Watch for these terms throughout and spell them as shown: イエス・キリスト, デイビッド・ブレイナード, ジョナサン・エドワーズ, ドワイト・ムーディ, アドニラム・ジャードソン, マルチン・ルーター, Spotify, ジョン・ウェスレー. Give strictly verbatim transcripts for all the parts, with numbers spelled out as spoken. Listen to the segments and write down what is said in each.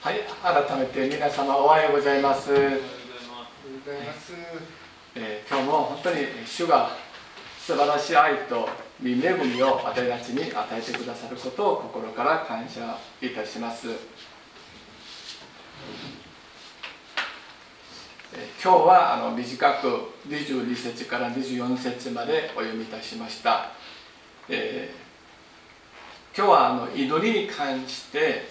はい、改めて皆様おはようございます。えー、今日も本当に主が素晴らしい愛と恵みを私たちに与えてくださることを心から感謝いたします。えー、今日はあの短くにじゅうに節からにじゅうよん節までお読みいたしました。えー、今日はあの祈りに関して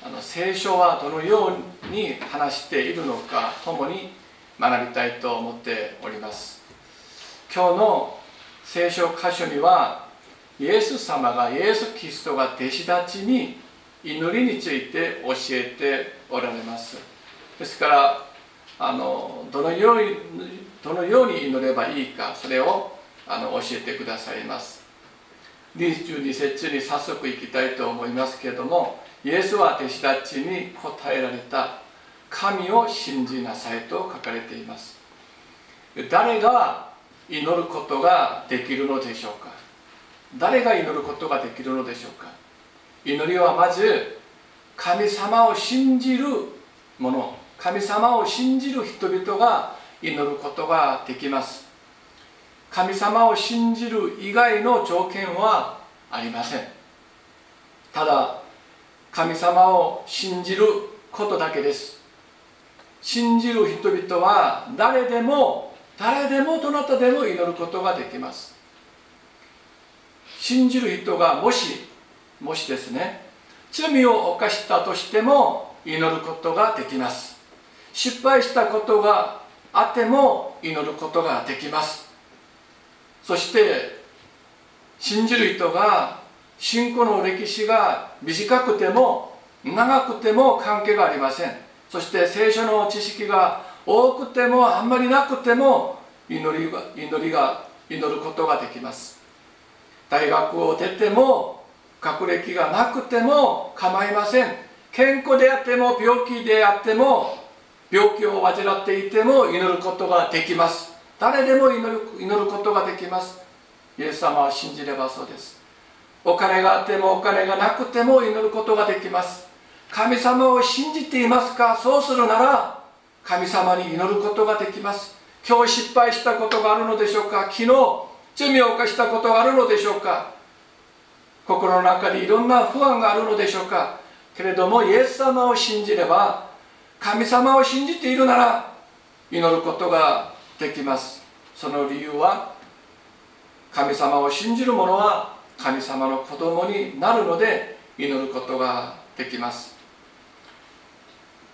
あの聖書はどのように話しているのか共に学びたいと思っております。今日の聖書箇所にはイエス様がイエス・キリストが弟子たちに祈りについて教えておられます。ですからあのどのようにどのように祈ればいいかそれをあの教えてくださいます。にじゅうに節に早速いきたいと思いますけれども、イエスは弟子たちに答えられた。神を信じなさいと書かれています。誰が祈ることができるのでしょうか。誰が祈ることができるのでしょうか。祈りはまず神様を信じるもの、神様を信じる人々が祈ることができます。神様を信じる以外の条件はありません。ただ神様を信じることだけです。信じる人々は誰でも誰でもどなたでも祈ることができます。信じる人がもしもしですね、罪を犯したとしても祈ることができます。失敗したことがあっても祈ることができます。そして信じる人が信仰の歴史が短くても長くても関係がありません。そして聖書の知識が多くてもあんまりなくても祈りが、祈りが祈ることができます。大学を出ても学歴がなくても構いません。健康であっても病気であっても病気を患っていても祈ることができます。誰でも祈る、祈ることができます。イエス様を信じればそうです。お金があってもお金がなくても祈ることができます。神様を信じていますか？そうするなら神様に祈ることができます。今日失敗したことがあるのでしょうか？昨日罪を犯したことがあるのでしょうか？心の中にいろんな不安があるのでしょうか？けれどもイエス様を信じれば、神様を信じているなら祈ることができます。その理由は、神様を信じる者は神様の子供になるので祈ることができます。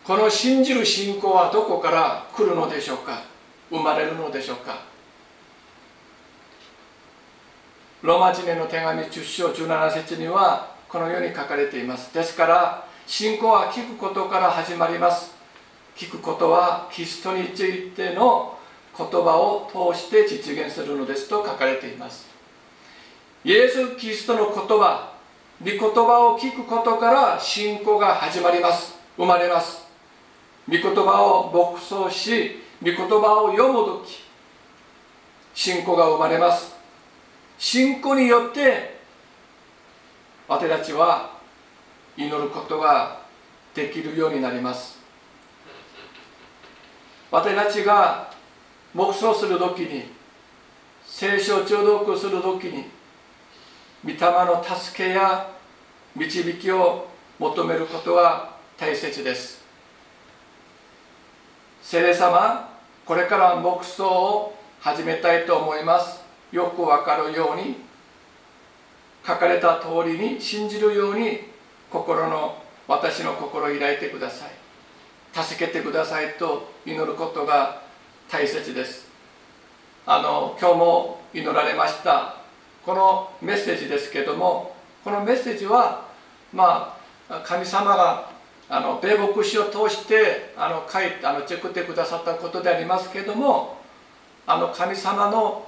この信じる信仰はどこから来るのでしょうか？生まれるのでしょうか？ローマ人への手紙じゅっ章じゅうなな節にはこのように書かれています。ですから信仰は聞くことから始まります。聞くことはキリストについての言葉を通して実現するのですと書かれています。イエス・キリストの言葉、御言葉を聞くことから信仰が始まります。生まれます。御言葉を牧草し、御言葉を読むとき、信仰が生まれます。信仰によって、私たちは祈ることができるようになります。私たちが黙想するときに、聖書を聴読するときに、御霊の助けや導きを求めることが大切です。聖霊様、これから黙想を始めたいと思います。よくわかるように、書かれた通りに信じるように、心の、私の心を開いてください。助けてくださいと祈ることが大切です。あの今日も祈られましたこのメッセージですけれども、このメッセージは、まあ、神様があの米牧師を通してあの書いてあの作ってくださったことでありますけれども、あの神様の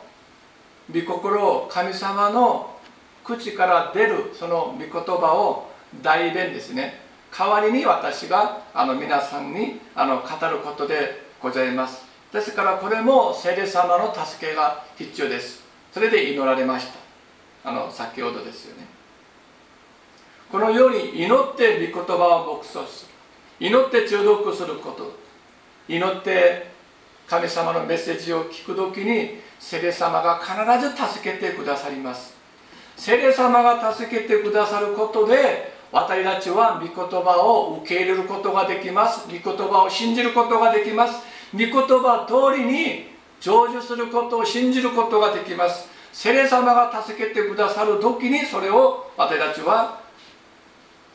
御心を神様の口から出るその御言葉を代弁ですね、代わりに私があの皆さんにあの語ることでございます。ですからこれも聖霊様の助けが必要です。それで祈られました。あの先ほどですよね。このように祈って御言葉を牧草する。祈って中毒すること、祈って神様のメッセージを聞くときに聖霊様が必ず助けてくださります。聖霊様が助けてくださることで私たちは御言葉を受け入れることができます。御言葉を信じることができます。御言葉通りに成就することを信じることができます。聖霊様が助けてくださるときにそれを私たちは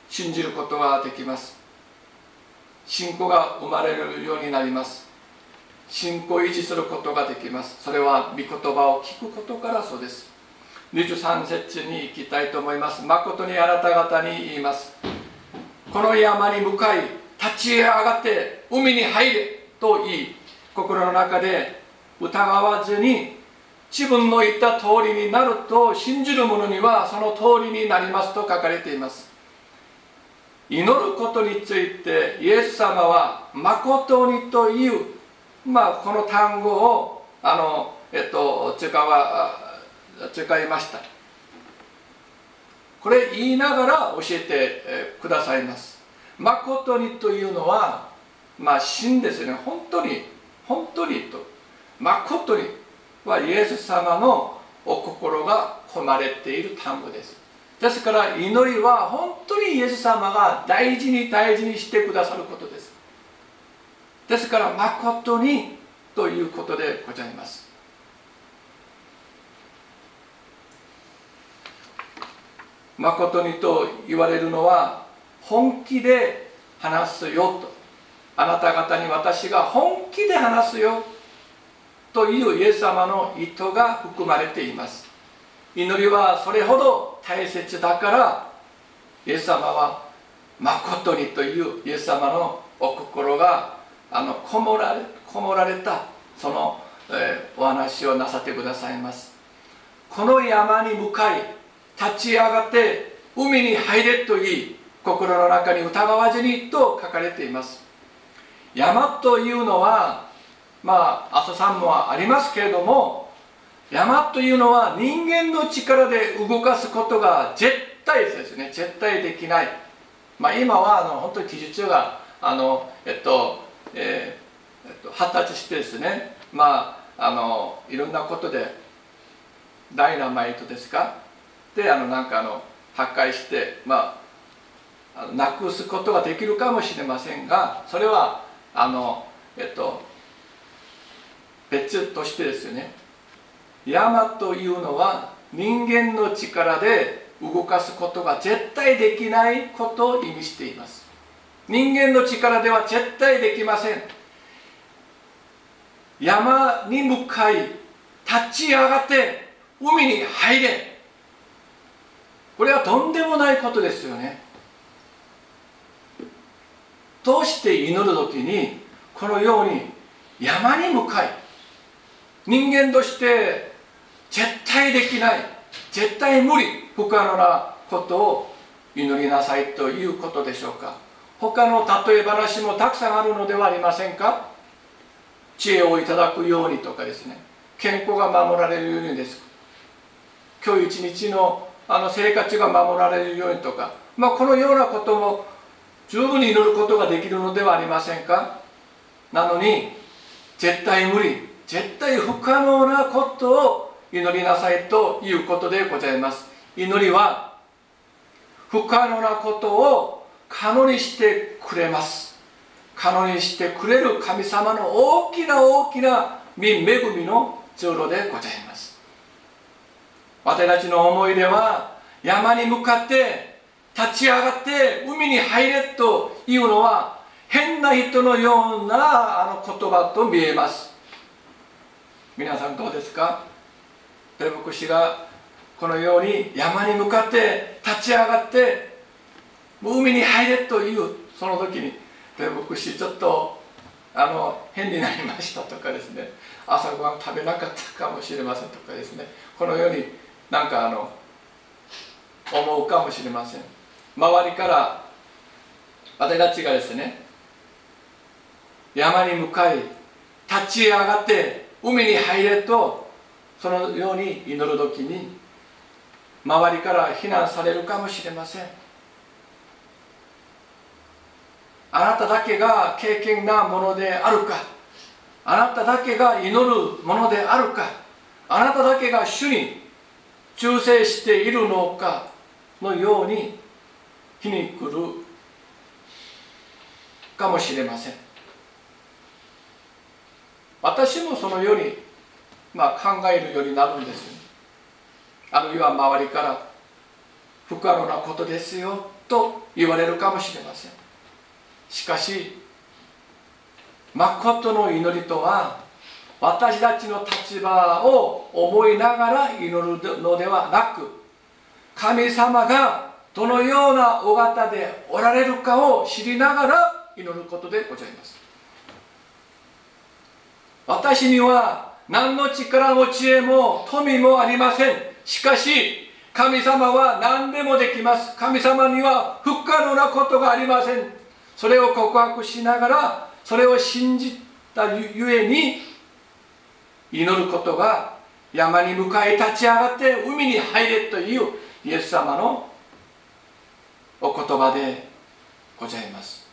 信じることができます。信仰が生まれるようになります。信仰を維持することができます。それは御言葉を聞くことからそうです。にじゅうさん節に行きたいと思います。誠にあなた方に言います。この山に向かい立ち上がって海に入れと言い、心の中で疑わずに自分の言った通りになると信じる者にはその通りになりますと書かれています。祈ることについてイエス様は誠にという、まあ、この単語をあの、えっと、使いました。これ言いながら教えてくださいます。誠にというのは、まあ、真ですね。本当に、本当にと。誠にはイエス様のお心が込まれている単語です。ですから祈りは本当にイエス様が大事に大事にしてくださることです。ですから誠にということでございます。誠にと言われるのは本気で話すよと。あなた方に私が本気で話すよというイエス様の意図が含まれています。祈りはそれほど大切だからイエス様は誠にというイエス様のお心があのこもられ、こもられたその、えー、お話をなさってくださいます。この山に向かい立ち上がって海に入れと言い、心の中に疑わずにと書かれています。山というのはまあ阿蘇山もありますけれども、山というのは人間の力で動かすことが絶対ですね、絶対できない。まあ、今はあの本当に技術があの、えっとえーえっと、発達してですね、まあ、あのいろんなことでダイナマイトですかであのなんかあの破壊して、まあ、あのなくすことができるかもしれませんが、それはあの、えっと、別としてですよね。山というのは人間の力で動かすことが絶対できないことを意味しています。人間の力では絶対できません。山に向かい立ち上がって海に入れ、これはとんでもないことですよね。どうして祈る時にこのように山に向かい人間として絶対できない、絶対無理、不可能なことを祈りなさいということでしょうか。他の例え話もたくさんあるのではありませんか。知恵をいただくようにとかですね、健康が守られるようにです、今日一日 の, あの生活が守られるようにとか、まあ、このようなことも十分に祈ることができるのではありませんか。なのに絶対無理、絶対不可能なことを祈りなさいということでございます。祈りは不可能なことを可能にしてくれます。可能にしてくれる神様の大きな大きな恵みの通路でございます。私たちの思い出は山に向かって立ち上がって海に入れというのは変な人のようなあの言葉と見えます。皆さんどうですか。ペル牧師がこのように山に向かって立ち上がって海に入れというその時に、ペル牧師ちょっとあの変になりましたとかですね、朝ごはん食べなかったかもしれませんとかですね、このようになんかあの思うかもしれません。周りから私たちがですね山に向かい立ち上がって海に入れとそのように祈る時に周りから非難されるかもしれません。あなただけが敬虔なものであるか、あなただけが祈るものであるか、あなただけが主に忠誠しているのかのように皮肉るかもしれません。私もそのように、まあ、考えるようになるんです。あるいは周りから不可能なことですよと言われるかもしれません。しかし真の祈りとは私たちの立場を思いながら祈るのではなく、神様がどのようなお方でおられるかを知りながら祈ることでございます。私には何の力も知恵も富もありません。しかし神様は何でもできます。神様には不可能なことがありません。それを告白しながら、それを信じたゆえに祈ることが、山に向かい立ち上がって海に入れというイエス様のお言葉でございます。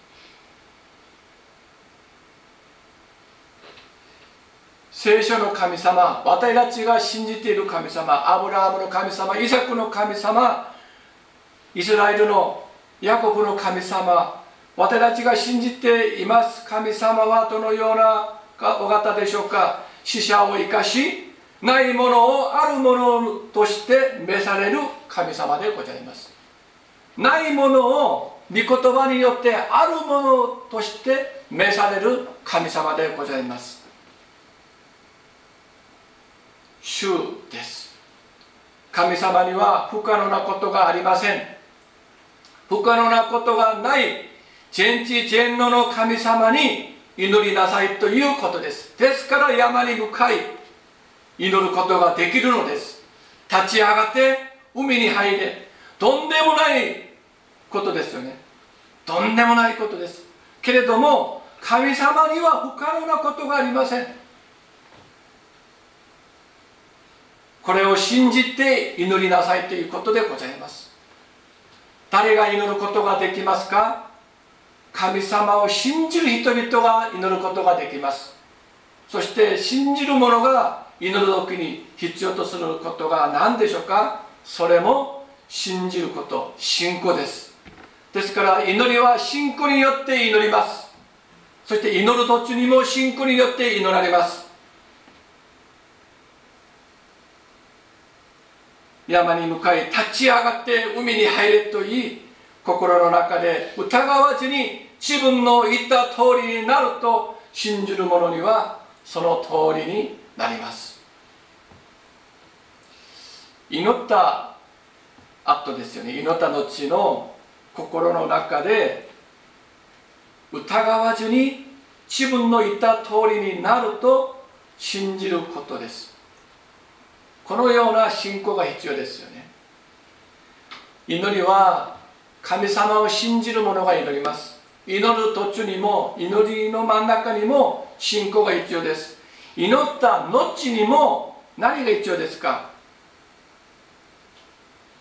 聖書の神様、私たちが信じている神様、アブラハムの神様、イサクの神様、イスラエルのヤコブの神様、私たちが信じています神様はどのようなお方でしょうか。死者を生かし、ないものをあるものとして召される神様でございます。ないものを御言葉によってあるものとして召される神様でございます。主です。神様には不可能なことがありません。不可能なことがない全知全能の神様に祈りなさいということです。ですから山に向かい祈ることができるのです。立ち上がって海に入れ、とんでもないことですよね。とんでもないことですけれども、神様には不可能なことがありません。これを信じて祈りなさいということでございます。誰が祈ることができますか。神様を信じる人々が祈ることができます。そして信じる者が祈る時に必要とすることが何でしょうか。それも信じること、信仰です。ですから祈りは信仰によって祈ります。そして祈る途中にも信仰によって祈られます。山に向かい立ち上がって海に入れと言い、心の中で疑わずに自分の言った通りになると信じる者にはその通りになります。祈った後ですよね。祈った後の心の中で疑わずに自分の言った通りになると信じることです。このような信仰が必要ですよね。祈りは神様を信じる者が祈ります。祈る途中にも祈りの真ん中にも信仰が必要です。祈った後にも何が必要ですか。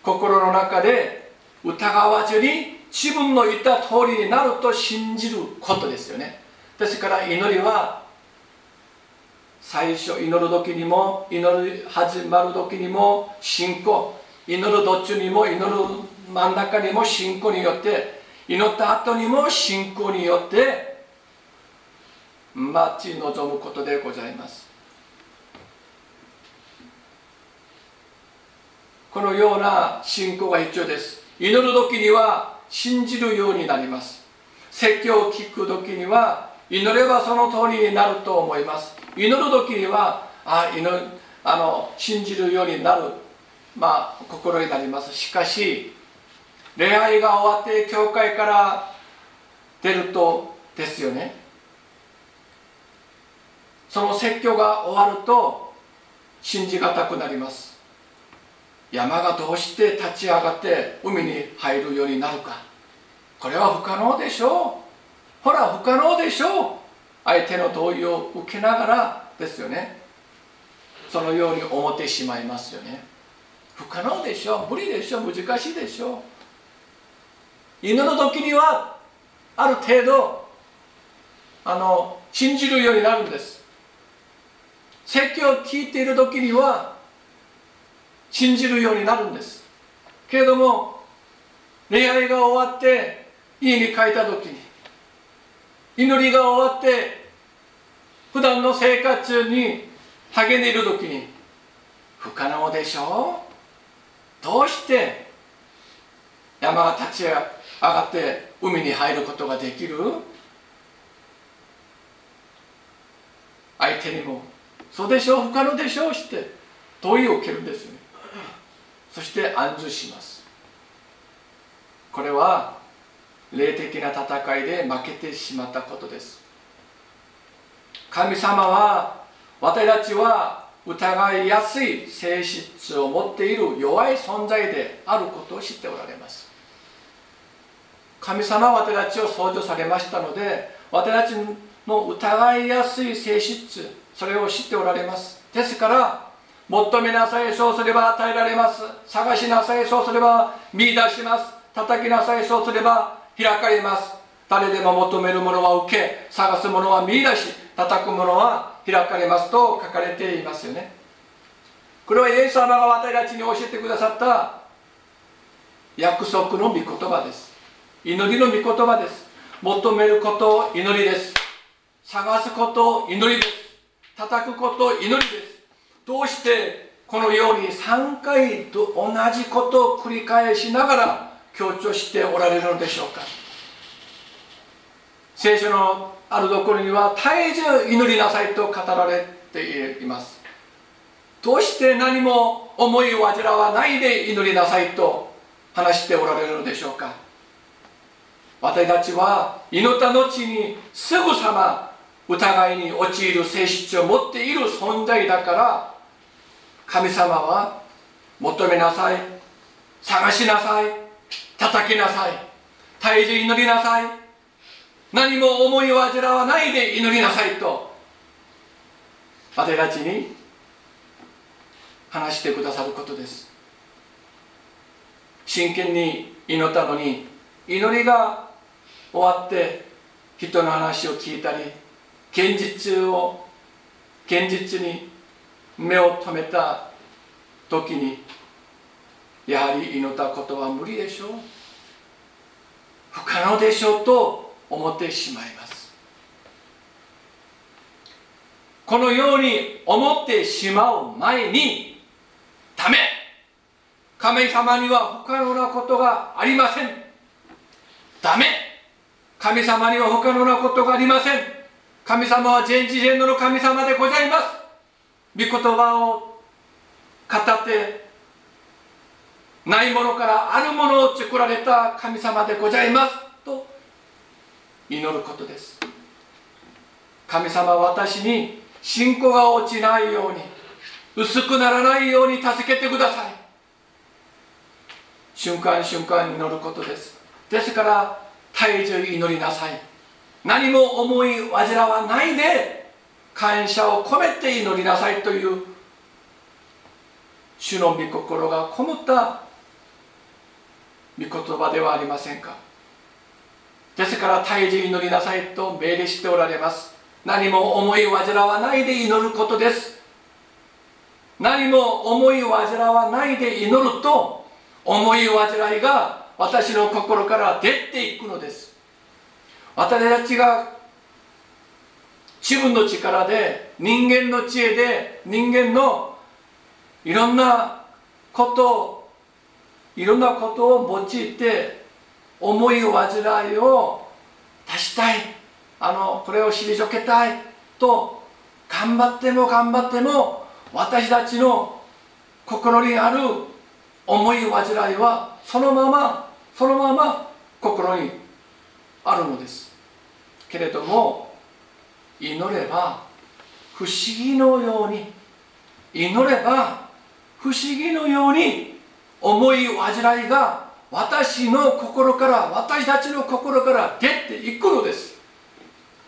心の中で疑わずに自分の言った通りになると信じることですよね。ですから祈りは最初祈る時にも、祈り始まる時にも信仰、祈る途中にも、祈る真ん中にも信仰によって、祈った後にも信仰によって待ち望むことでございます。このような信仰が必要です。祈る時には信じるようになります。説教を聞く時には祈ればその通りになると思います。祈る時にはあ祈あの信じるようになる、まあ、心になります。しかし礼拝が終わって教会から出るとですよね、その説教が終わると信じがたくなります。山がどうして立ち上がって海に入るようになるか、これは不可能でしょう、ほら不可能でしょう、相手の同意を受けながらですよね。そのように思ってしまいますよね。不可能でしょう、無理でしょう、難しいでしょう。祈る時にはある程度あの信じるようになるんです。説教を聞いている時には信じるようになるんですけれども、礼拝が終わって家に帰った時に、祈りが終わって普段の生活中に励んでいる時に、不可能でしょう、どうして山が立ち上がって海に入ることができる。相手にもそうでしょう、不可能でしょうして問いを受けるんですね。そして安住します。これは霊的な戦いで負けてしまったことです。神様は私たちは疑いやすい性質を持っている弱い存在であることを知っておられます。神様は私たちを創造されましたので、私たちの疑いやすい性質、それを知っておられます。ですから、求めなさい、そうすれば与えられます。探しなさい、そうすれば見出します。叩きなさい、そうすれば開かれます。誰でも求めるものは受け、探すものは見出し、叩くものは開かれますと書かれていますよね。これはイエス様が私たちに教えてくださった約束の御言葉です。祈りの御言葉です。求めることを祈りです。探すことを祈りです。叩くことを祈りです。どうしてこのようにさんかいと同じことを繰り返しながら強調しておられるのでしょうか。聖書のあるところには、絶えず祈りなさいと語られています。どうして何も思い煩わないで祈りなさいと話しておられるのでしょうか。私たちは祈った後にすぐさま疑いに陥る性質を持っている存在だから、神様は求めなさい、探しなさい、叩きなさい、絶えず祈りなさい、何も思い煩わないで祈りなさいと私たちに話してくださることです。真剣に祈ったのに、祈りが終わって人の話を聞いたり、現実を現実に目を留めた時に、やはり祈ったことは無理でしょう、不可能でしょうと思ってしまいます。このように思ってしまう前に、ダメ、神様には不可能なことがありません、ダメ、神様には不可能なことがありません、神様は全知全能の神様でございます、御言葉を語ってないものからあるものを作られた神様でございますと祈ることです。神様は私に信仰が落ちないように、薄くならないように助けてください、瞬間瞬間祈ることです。ですから絶えず祈りなさい、何も思い煩わないで感謝を込めて祈りなさいという主の御心がこもった御言葉ではありませんか。ですから絶えず祈りなさいと命令しておられます。何も思い煩わないで祈ることです。何も思い煩わないで祈ると、思い煩いが私の心から出ていくのです。私たちが自分の力で、人間の知恵で、人間のいろんなことをいろんなことを用いて思い煩いを出したい、あのこれを退けたいと頑張っても頑張っても、私たちの心にある思い煩いはそのままそのまま心にあるのです。けれども祈れば不思議のように、祈れば不思議のように思い煩いが私の心から、私たちの心から出ていくのです。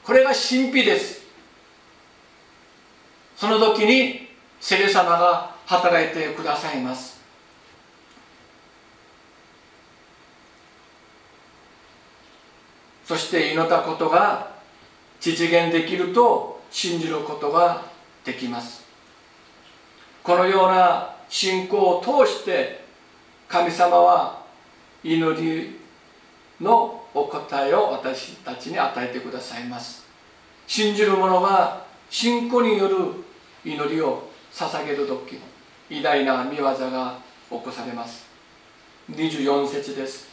これが神秘です。その時に聖霊様が働いてくださいます。そして祈ったことが実現できると信じることができます。このような信仰を通して神様は祈りのお答えを私たちに与えてくださいます。信じる者は信仰による祈りを捧げる時偉大な御業が起こされます。にじゅうよん節です。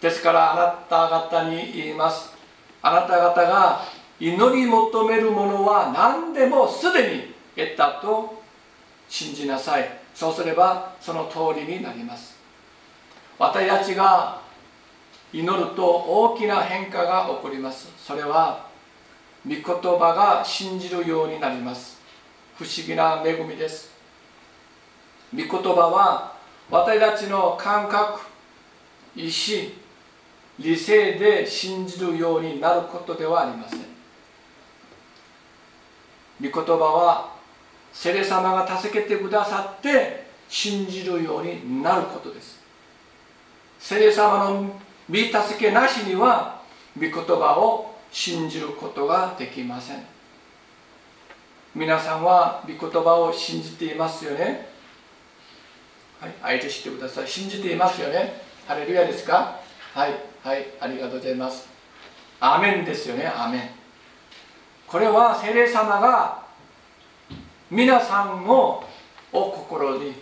ですからあなた方に言います。あなた方が祈り求めるものは何でもすでに得たと信じなさい。そうすればその通りになります。私たちが祈ると大きな変化が起こります。それは御言葉が信じるようになります。不思議な恵みです。御言葉は私たちの感覚、意志、理性で信じるようになることではありません。御言葉は聖霊様が助けてくださって信じるようになることです。聖霊様の御助けなしには御言葉を信じることができません。皆さんは御言葉を信じていますよね。はい、相手してください。信じていますよね。ハレルヤですか。はい、はい、ありがとうございます。アーメンですよね、アーメン。これは聖霊様が皆さんのお心に、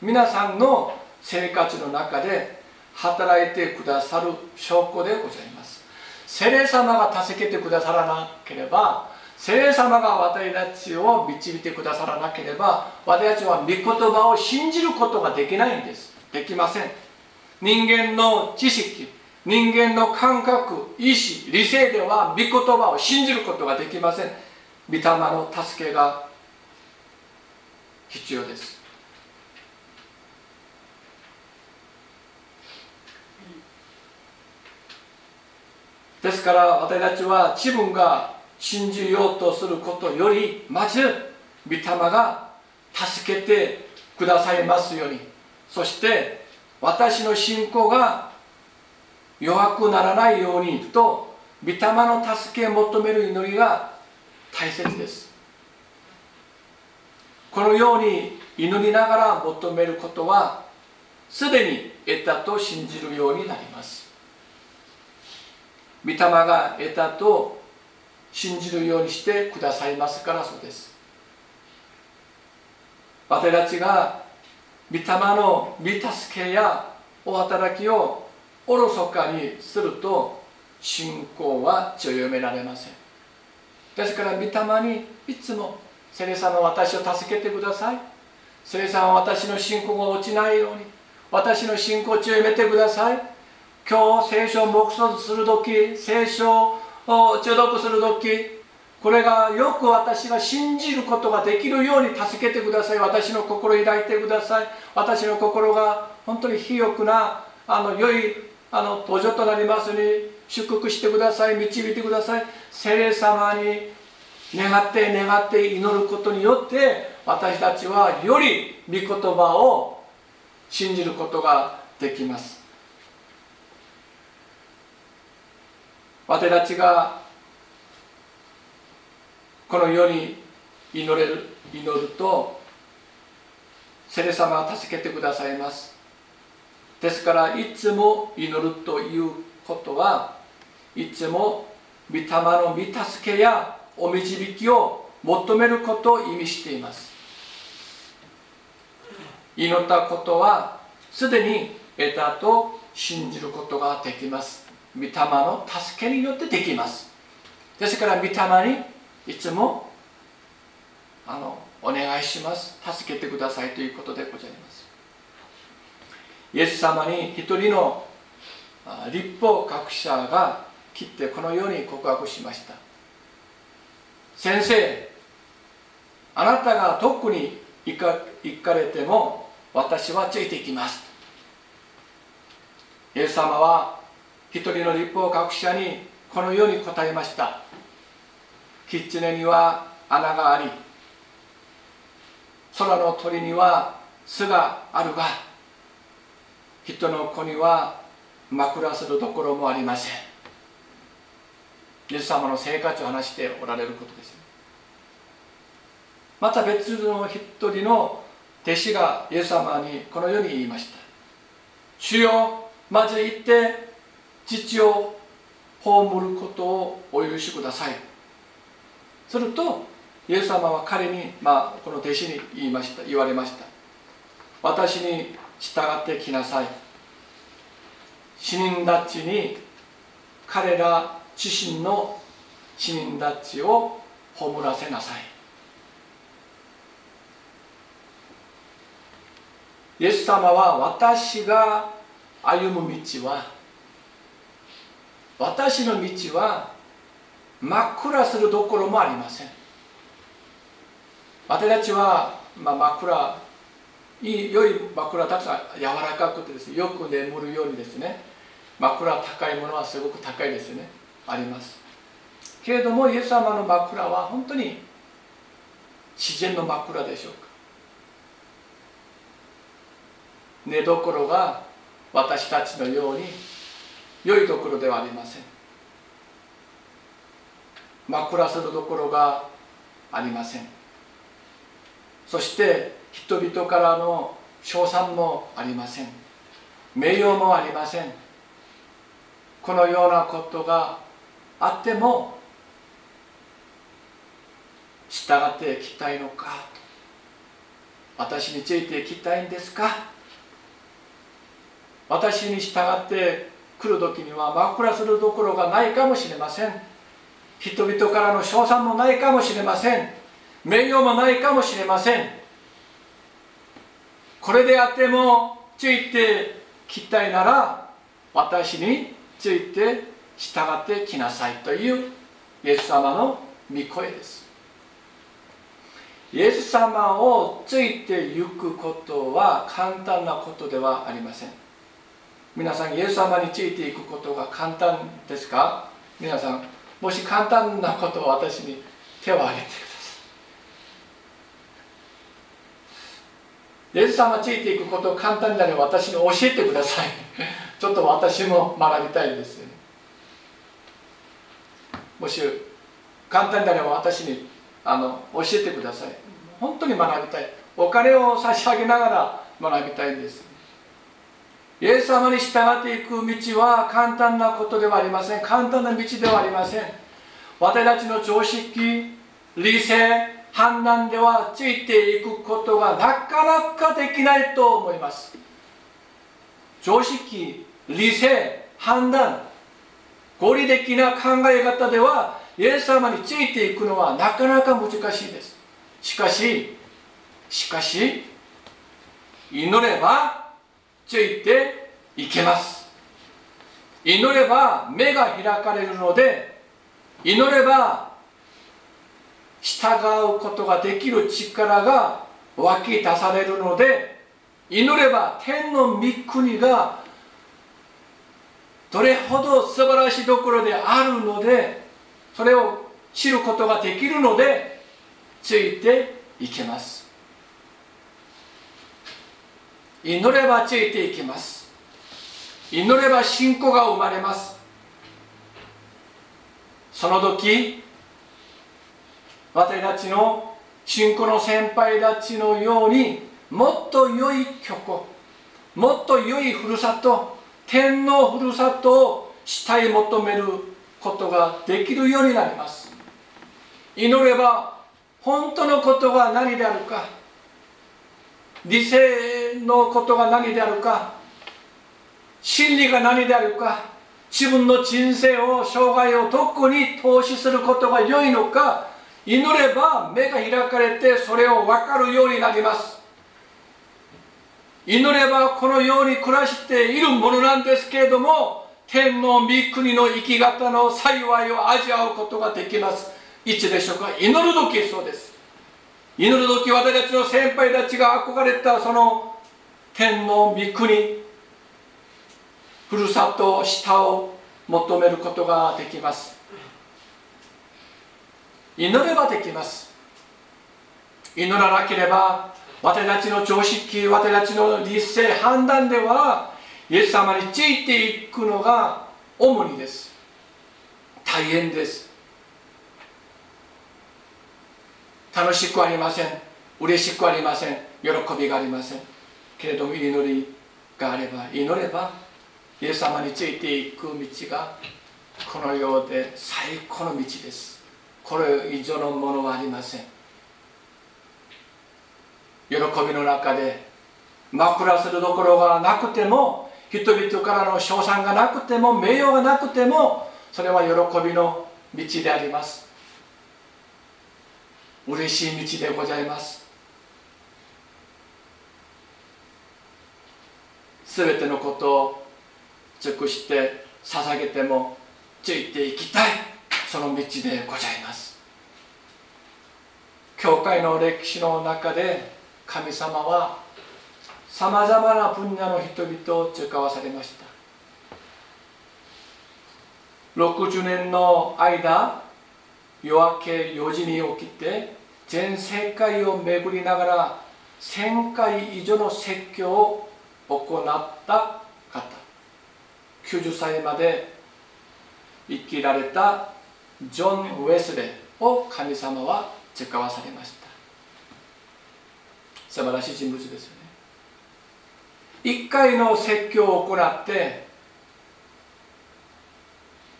皆さんの生活の中で働いてくださる証拠でございます。聖霊様が助けてくださらなければ、聖霊様が私たちを導いてくださらなければ、私たちは御言葉を信じることができないんです。できません。人間の知識、人間の感覚、意志、理性では御言葉を信じることができません。御霊の助けが必要です。ですから私たちは自分が信じようとすることよりまず御霊が助けてくださいますように、そして私の信仰が弱くならないようにと御霊の助けを求める祈りが大切です。このように祈りながら求めることはすでに得たと信じるようになります。御霊が得たと信じるようにしてくださいますからそうです。私たちが御霊の御助けやお働きをおろそかにすると信仰は強められません。ですから御霊にいつも聖霊様私を助けてください、聖霊様私の信仰が落ちないように、私の信仰を強めてください、今日聖書を黙想するとき、聖書を中毒するとき、これがよく私が信じることができるように助けてください。私の心を抱いてください。私の心が本当に肥沃なあの良いあの土壌となりますように祝福してください。導いてください。聖霊様に願って願って祈ることによって私たちはより御言葉を信じることができます。私たちがこの世に祈れる祈ると聖霊様が助けてくださいます。ですからいつも祈るということはいつも御霊の御助けやお導きを求めることを意味しています。祈ったことはすでに得たと信じることができます。御霊の助けによってできます。ですから御霊にいつもあのお願いします、助けてくださいということでございます。イエス様に一人の律法学者が来てこのように告白しました。先生、あなたがどこに行か、行かれても私はついていきます。イエス様は一人の律法学者にこのように答えました。狐には穴があり空の鳥には巣があるが人の子には枕するところもありません。イエス様の生活を話しておられることです。また別の一人の弟子がイエス様にこのように言いました。主よ、まず行って父を葬ることをお許しください。するとイエス様は彼に、まあ、この弟子に言いました言われました。私に従ってきなさい。死人たちに彼ら自身の死人たちを葬らせなさい。イエス様は私が歩む道は、私の道は真っ暗するところもありません。私たちは、まあ、真っ暗、いい良い真っ暗たくさん柔らかくてですね、よく眠るようにですね、真っ暗高いものはすごく高いですね、あります。けれどもイエス様の真っ暗は本当に自然の真っ暗でしょうか。寝どころが私たちのように良いところではありません。真っ暗するところがありません。そして人々からの称賛もありません。名誉もありません。このようなことがあっても従っていきたいのか、私についていきたいんですか。私に従ってくるときには真っ暗するところがないかもしれません。人々からの称賛もないかもしれません。名誉もないかもしれません。これであってもついてきたいなら私について従ってきなさいというイエス様の御声です。イエス様をついてゆくことは簡単なことではありません。皆さん、イエス様についていくことが簡単ですか？皆さん、もし簡単なことを私に手を挙げてください。イエス様についていくことを簡単になれば私に教えてください。ちょっと私も学びたいんですよね。もし簡単になれば私にあの教えてください。本当に学びたい。お金を差し上げながら学びたいんです。イエス様に従っていく道は簡単なことではありません。簡単な道ではありません。私たちの常識、理性、判断ではついていくことがなかなかできないと思います。常識、理性、判断、合理的な考え方ではイエス様についていくのはなかなか難しいです。しかししかし祈ればついていけます。祈れば目が開かれるので、祈れば従うことができる力が湧き出されるので、祈れば天の御国がどれほど素晴らしいところであるので、それを知ることができるのでついていけます。祈ればついていけます。祈れば信仰が生まれます。その時私たちの信仰の先輩たちのように、もっと良い拠庫、もっと良いふるさと、天のふるさとを慕い求めることができるようになります。祈れば本当のことが何であるか、理性のことが何であるか、真理が何であるか、自分の人生を、生涯をどこに投資することが良いのか、祈れば目が開かれてそれを分かるようになります。祈ればこのように暮らしているものなんですけれども、天の御国の生き方の幸いを味わうことができます。いつでしょうか？祈る時、そうです。祈る時、私たちの先輩たちが憧れたその天の御国、ふるさと、下を求めることができます。祈ればできます。祈らなければ私たちの常識、私たちの理性、判断ではイエス様についていくのが主にです。大再現です。楽しくありません、嬉しくありません、喜びがありませんけれども、祈りがあれば、祈ればイエス様についていく道がこの世で最高の道です。これ以上のものはありません。喜びの中で枕するどころがなくても、人々からの称賛がなくても、名誉がなくても、それは喜びの道であります。嬉しい道でございます。すべてのことを尽くして捧げてもついていきたい、その道でございます。教会の歴史の中で神様はさまざまな分野の人々を使わされました。ろくじゅうねんの間、夜明けよじに起きて全世界を巡りながらせんかい以上の説教を行った方、きゅうじゅっさいまで生きられたジョン・ウェスレーを神様は使わされました。素晴らしい人物ですよね。いっかいの説教を行って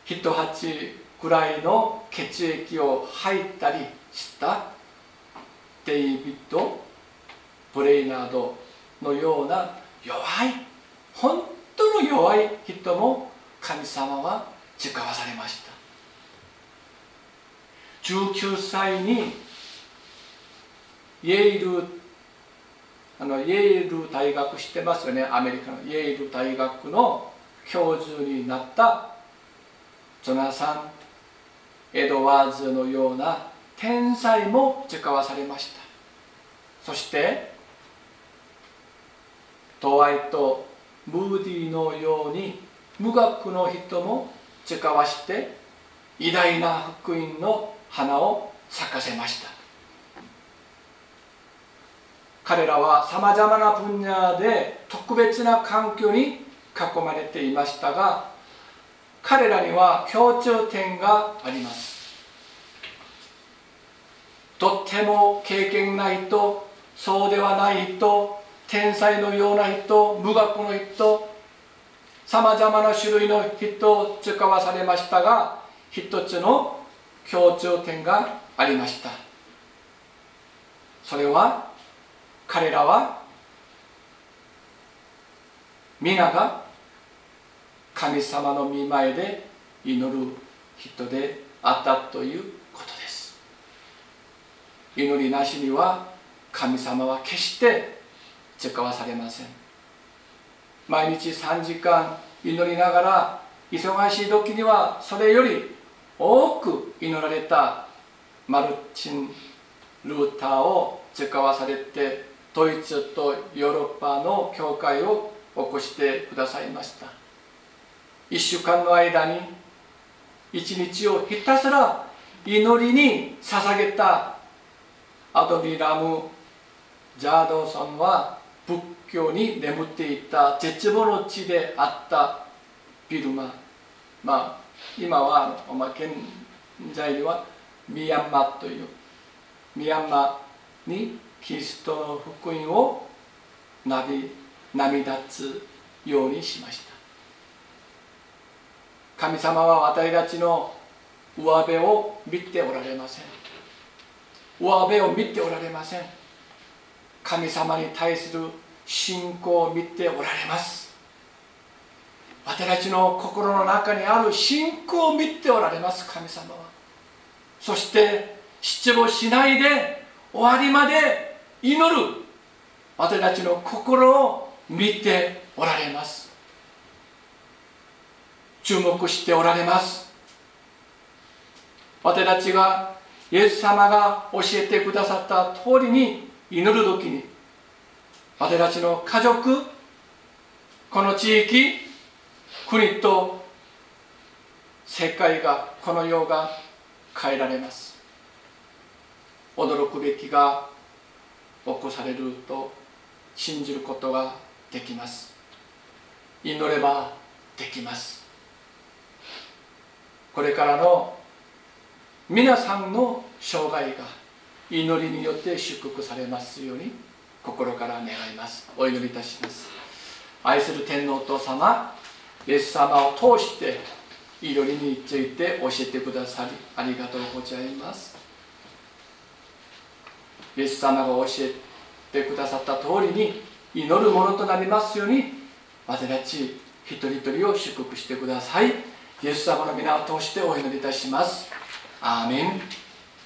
一鉢くらいの血液を吐いたりしたデイビッド・ブレイナードのような弱い、本当の弱い人も神様は使わされました。じゅうきゅうさいにイェール、あのイェール大学知ってますよね、アメリカのイェール大学の教授になったジョナサン・エドワーズのような天才も使わされました。そしてドワイト・ムーディのように無学の人も使わして偉大な福音の花を咲かせました。彼らはさまざまな分野で特別な環境に囲まれていましたが、彼らには共通点があります。とっても経験ない人、そうではない人、天才のような人、無学の人、さまざまな種類の人を使わされましたが、一つの共通点がありました。それは、彼らは皆が神様の御前で祈る人であったということです。祈りなしには神様は決して使わされません。毎日さんじかん祈りながら、忙しい時にはそれより多く祈られたマルチン・ルーターを使わされて、ドイツとヨーロッパの教会を起こしてくださいました。いっしゅうかんの間にいちにちをひたすら祈りに捧げたアドニラム・ジャードソンは、仏教に眠っていた絶望の地であったビルマ、まあ、今は現在ではミャンマーという、ミャンマーにキリストの福音を波立つようにしました。神様は私たちの上辺を見ておられません。上辺を見ておられません。神様に対する信仰を見ておられます。私たちの心の中にある信仰を見ておられます、神様は。そして失望しないで終わりまで祈る私たちの心を見ておられます。注目しておられます。私たちがイエス様が教えてくださった通りに祈る時に、私たちの家族、この地域、国と世界が、この世が変えられます。驚くべきが起こされると信じることができます。祈ればできます。これからの皆さんの生涯が祈りによって祝福されますように心から願います。お祈りいたします。愛する天皇お父様、イエス様を通して祈りについて教えてくださりありがとうございます。イエス様が教えてくださった通りに祈るものとなりますように、私たち一人一人を祝福してください。イエス様の皆を通してお祈りいたします。アーメン。